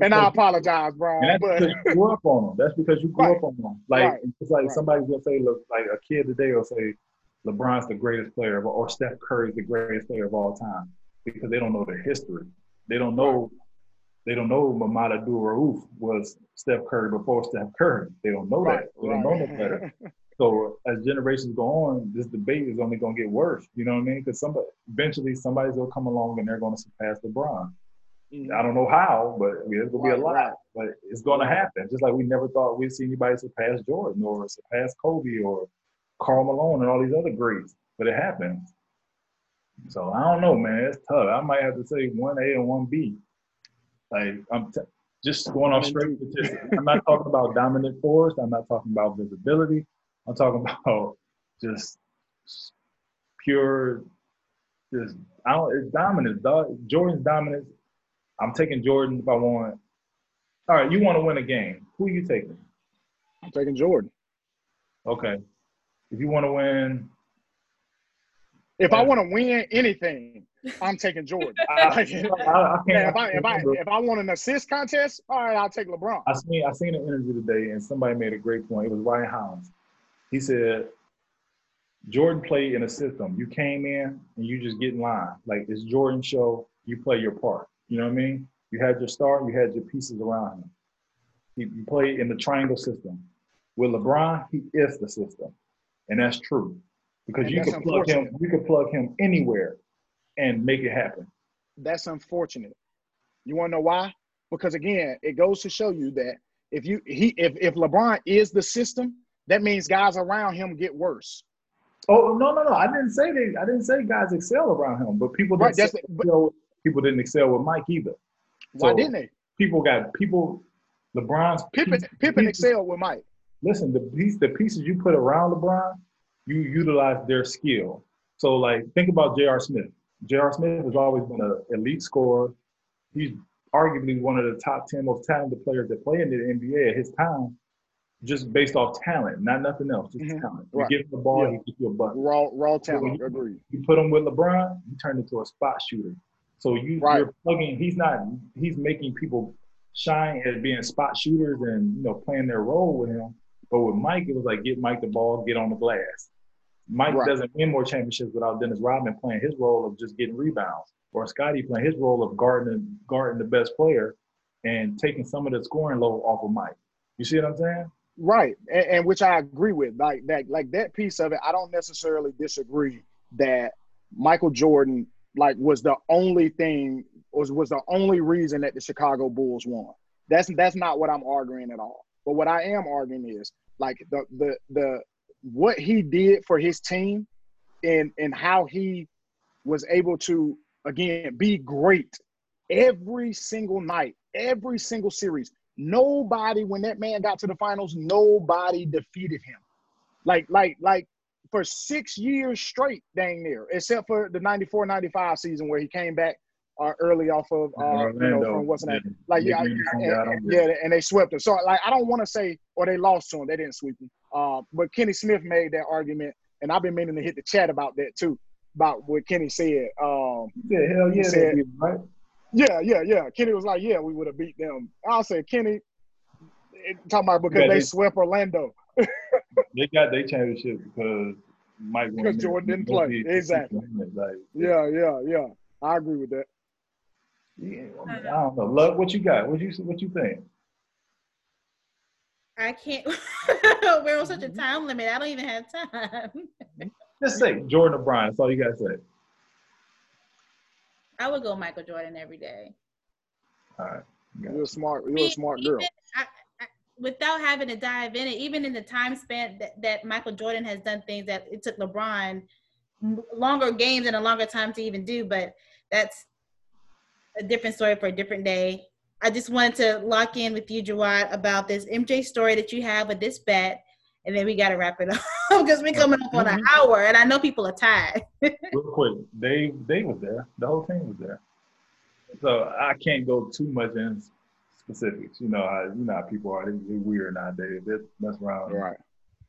and I apologize, bro. That's because you grew up on him. That's because you grew up on him. Like it's like somebody's gonna say, look, like a kid today will say, LeBron's the greatest player of all, or Steph Curry's the greatest player of all time, because they don't know their history. They don't know Mamad Abdul-Rauf was Steph Curry before Steph Curry. They don't know that. They don't know no better. So as generations go on, this debate is only going to get worse. You know what I mean? Because eventually somebody's going to come along and they're going to surpass LeBron. Mm-hmm. I don't know how, but it's going to be a lot. But it's going to happen. Just like we never thought we'd see anybody surpass Jordan or surpass Kobe or Karl Malone and all these other greats. But it happens. So I don't know, man. It's tough. I might have to say 1A and 1B. Like I'm just going off straight statistics. I'm not talking about dominant force. I'm not talking about visibility. I'm talking about just pure, it's dominance, dog. Jordan's dominance. I'm taking Jordan if I want. All right, you want to win a game. Who are you taking? I'm taking Jordan. Okay. If you want to win. If I want to win anything, I'm taking Jordan. If I want an assist contest, all right, I'll take LeBron. I seen an interview today, and somebody made a great point. It was Ryan Hounds. He said, Jordan played in a system. You came in and you just get in line. Like it's Jordan's show, you play your part. You know what I mean? You had your star, you had your pieces around him. You play in the triangle system. With LeBron, he is the system. And that's true. Because you could plug him anywhere and make it happen. That's unfortunate. You wanna know why? Because again, it goes to show you that if LeBron is the system, that means guys around him get worse. Oh no! I didn't say guys excel around him, but people didn't excel with Mike either. Why didn't they? LeBron's Pippen excelled with Mike. Listen, the pieces you put around LeBron, you utilize their skill. So like think about J.R. Smith. J.R. Smith has always been an elite scorer. He's arguably one of the top 10 most talented players that play in the NBA at his time. Just based off talent, not nothing else, just talent. You give him the ball, he gives you a bucket. Raw talent, so agreed. You put him with LeBron, he turned into a spot shooter. So you're plugging, he's making people shine as being spot shooters and, you know, playing their role with him. But with Mike, it was like, get Mike the ball, get on the glass. Mike doesn't win more championships without Dennis Rodman playing his role of just getting rebounds, or Scottie playing his role of guarding the best player and taking some of the scoring load off of Mike. You see what I'm saying? Right, and which I agree with. Like that piece of it, I don't necessarily disagree that Michael Jordan was the only thing, was the only reason that the Chicago Bulls won. That's not what I'm arguing at all. But what I am arguing is the what he did for his team and how he was able to, again, be great every single night, every single series. Nobody, when that man got to the finals, nobody defeated him. Like for 6 years straight, dang near, except for the 94-95 season where he came back early off of, from what's that? And they swept him. So, I don't want to say, or they lost to him. They didn't sweep him. But Kenny Smith made that argument, and I've been meaning to hit the chat about that too, about what Kenny said. Hell yeah, said, did, right? Yeah. Kenny was like, yeah, we would have beat them. I said, Kenny, talking about because they swept Orlando. They changed the shit because Mike because Jordan didn't play. Exactly. Like, yeah. I agree with that. Yeah, I don't know. Love, what you got? What you think? I can't. We're on such a time limit. I don't even have time. Just say Jordan or Bron. That's all you got to say. I would go Michael Jordan every day. All right. You're a smart girl. Without having to dive in it, even in the time span that Michael Jordan has done things that it took LeBron longer games and a longer time to even do, but that's a different story for a different day. I just wanted to lock in with you, Jawad, about this MJ story that you have with this bet, and then we got to wrap it up because we're coming up on an hour, and I know people are tired. Real quick, they was there. The whole team was there. So I can't go too much in specifics. You know how people are. They're weird nowadays. They mess around. Right.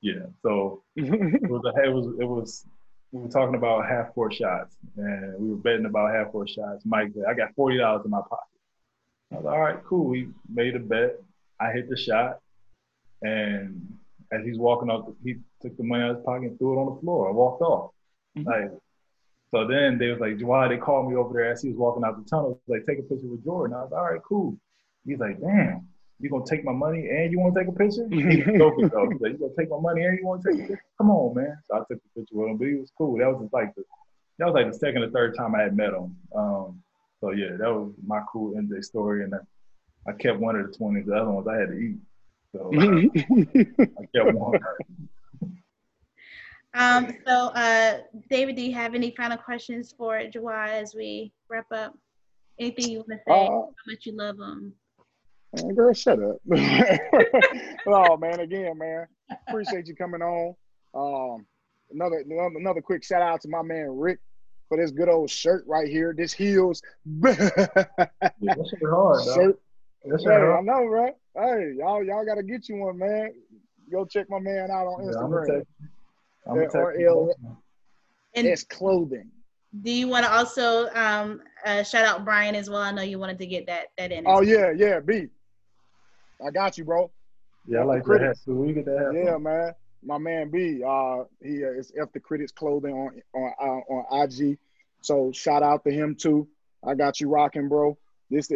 Yeah. So it was. We were talking about half-court shots, and we were betting about half-court shots. Mike, I got $40 in my pocket. I was like, all right, cool. We made a bet. I hit the shot, and as he's walking off, he took the money out of his pocket and threw it on the floor and walked off. Mm-hmm. Like, so then they was like, Jawad, they called me over there as he was walking out the tunnel. Like, take a picture with Jordan. I was like, all right, cool. He's like, damn, you going to take my money and you want to take a picture? He's like, you going to take my money and you want to take a picture? Come on, man. So I took a picture with him, but he was cool. That was like the second or third time I had met him. So, yeah, that was my cool MJ story. And I kept one of the 20s. The other ones I had to eat. So I kept one. David, do you have any final questions for Jawad as we wrap up? Anything you want to say? How much you love him? Man, girl, shut up. Oh, man, again, man. Appreciate you coming on. Another quick shout out to my man Rick for this good old shirt right here. This Heels shirt. That's hard. I know, right? Hey, y'all gotta get you one, man. Go check my man out on Instagram. And it's clothing. Do you want to also shout out Brian as well? I know you wanted to get that in. Oh yeah, B. I got you, bro. Yeah, I like that. So we get that. Yeah, man. My man B. He is F the Critics Clothing on IG. So shout out to him too. I got you rocking, bro. This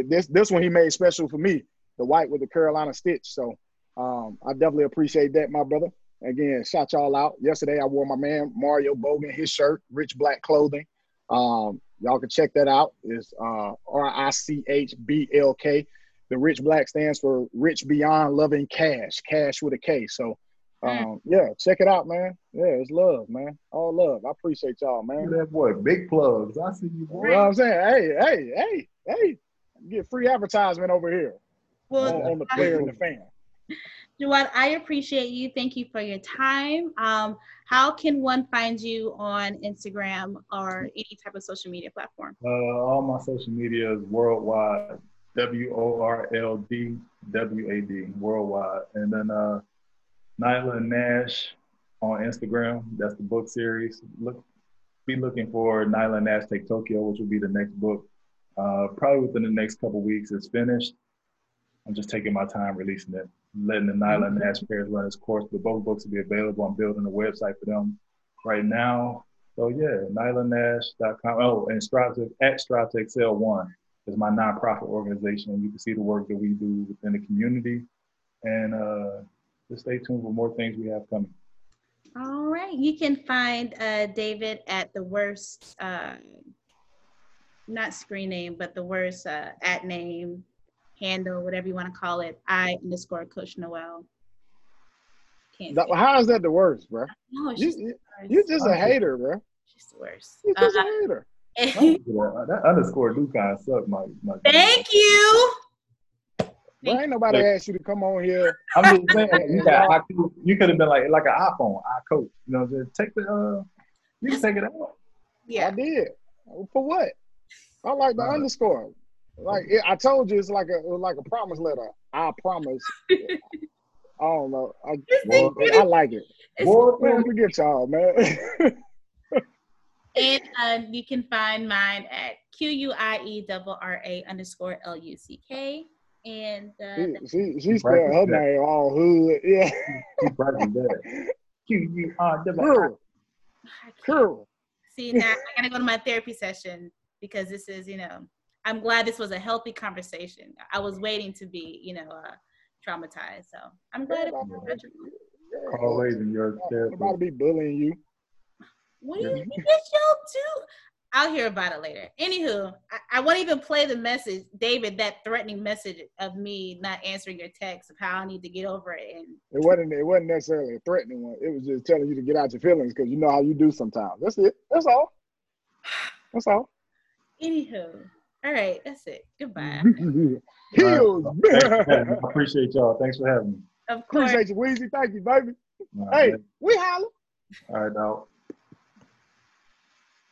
one he made special for me. The white with the Carolina stitch. So I definitely appreciate that, my brother. Again, shout y'all out. Yesterday, I wore my man Mario Bogan, his shirt, Rich Black Clothing. Y'all can check that out. It's RICHBLK. The Rich Black stands for Rich Beyond Loving Cash, cash with a K. So, yeah, check it out, man. Yeah, it's love, man. All love. I appreciate y'all, man. Look at that boy, big plugs. I see you, boy. You know what I'm saying? Hey. Get free advertisement over here. Well, on the Player and the Fan. Jawad, I appreciate you. Thank you for your time. How can one find you on Instagram or any type of social media platform? All my social media is worldwide, WORLDWAD, worldwide. And then Nyla and Nash on Instagram. That's the book series. Be looking for Nyla and Nash Take Tokyo, which will be the next book. Probably within the next couple weeks, it's finished. I'm just taking my time releasing it, letting the Nyla and Nash Paris run its course. But both books will be available. I'm building a website for them right now. So yeah, nylannash.com. Oh, and Strive to Excel 1 is my nonprofit organization. You can see the work that we do within the community. And just stay tuned for more things we have coming. All right. You can find David at the worst, not screen name, but the worst at name. Handle, whatever you want to call it, I_Coach Noel. How is that the worst, bro? No, you're just a hater, bro. She's the worst. You're just a hater. That underscore do kind of suck, my thank you. Well, ain't nobody asked you to come on here. I'm just saying, you could have been like an iPhone, iCoach. You know, just take the you can take it out. Yeah, I did. For what? I like the underscore. Like I told you, it's like a promise letter. I promise. I don't know. I like it. Boy, man, forget y'all, man. And you can find mine at QUIERRA_LUCK. And she said her name all hood. Yeah. She probably does. You are the cool. Cool. See, now I gotta go to my therapy session because this is, you know, I'm glad this was a healthy conversation. I was waiting to be, you know, traumatized. So I'm glad. Always in your therapy. Somebody be bullying you. What do you think y'all do? I'll hear about it later. Anywho, I won't even play the message, David, that threatening message of me not answering your text of how I need to get over it. And it wasn't necessarily a threatening one. It was just telling you to get out your feelings because you know how you do sometimes. That's it. That's all. That's all. Anywho. All right. That's it. Goodbye. Heels. I appreciate y'all. Thanks for having me. Of course. Appreciate you, Weezy. Thank you, baby. Right, hey, man. We holler. All right, dog.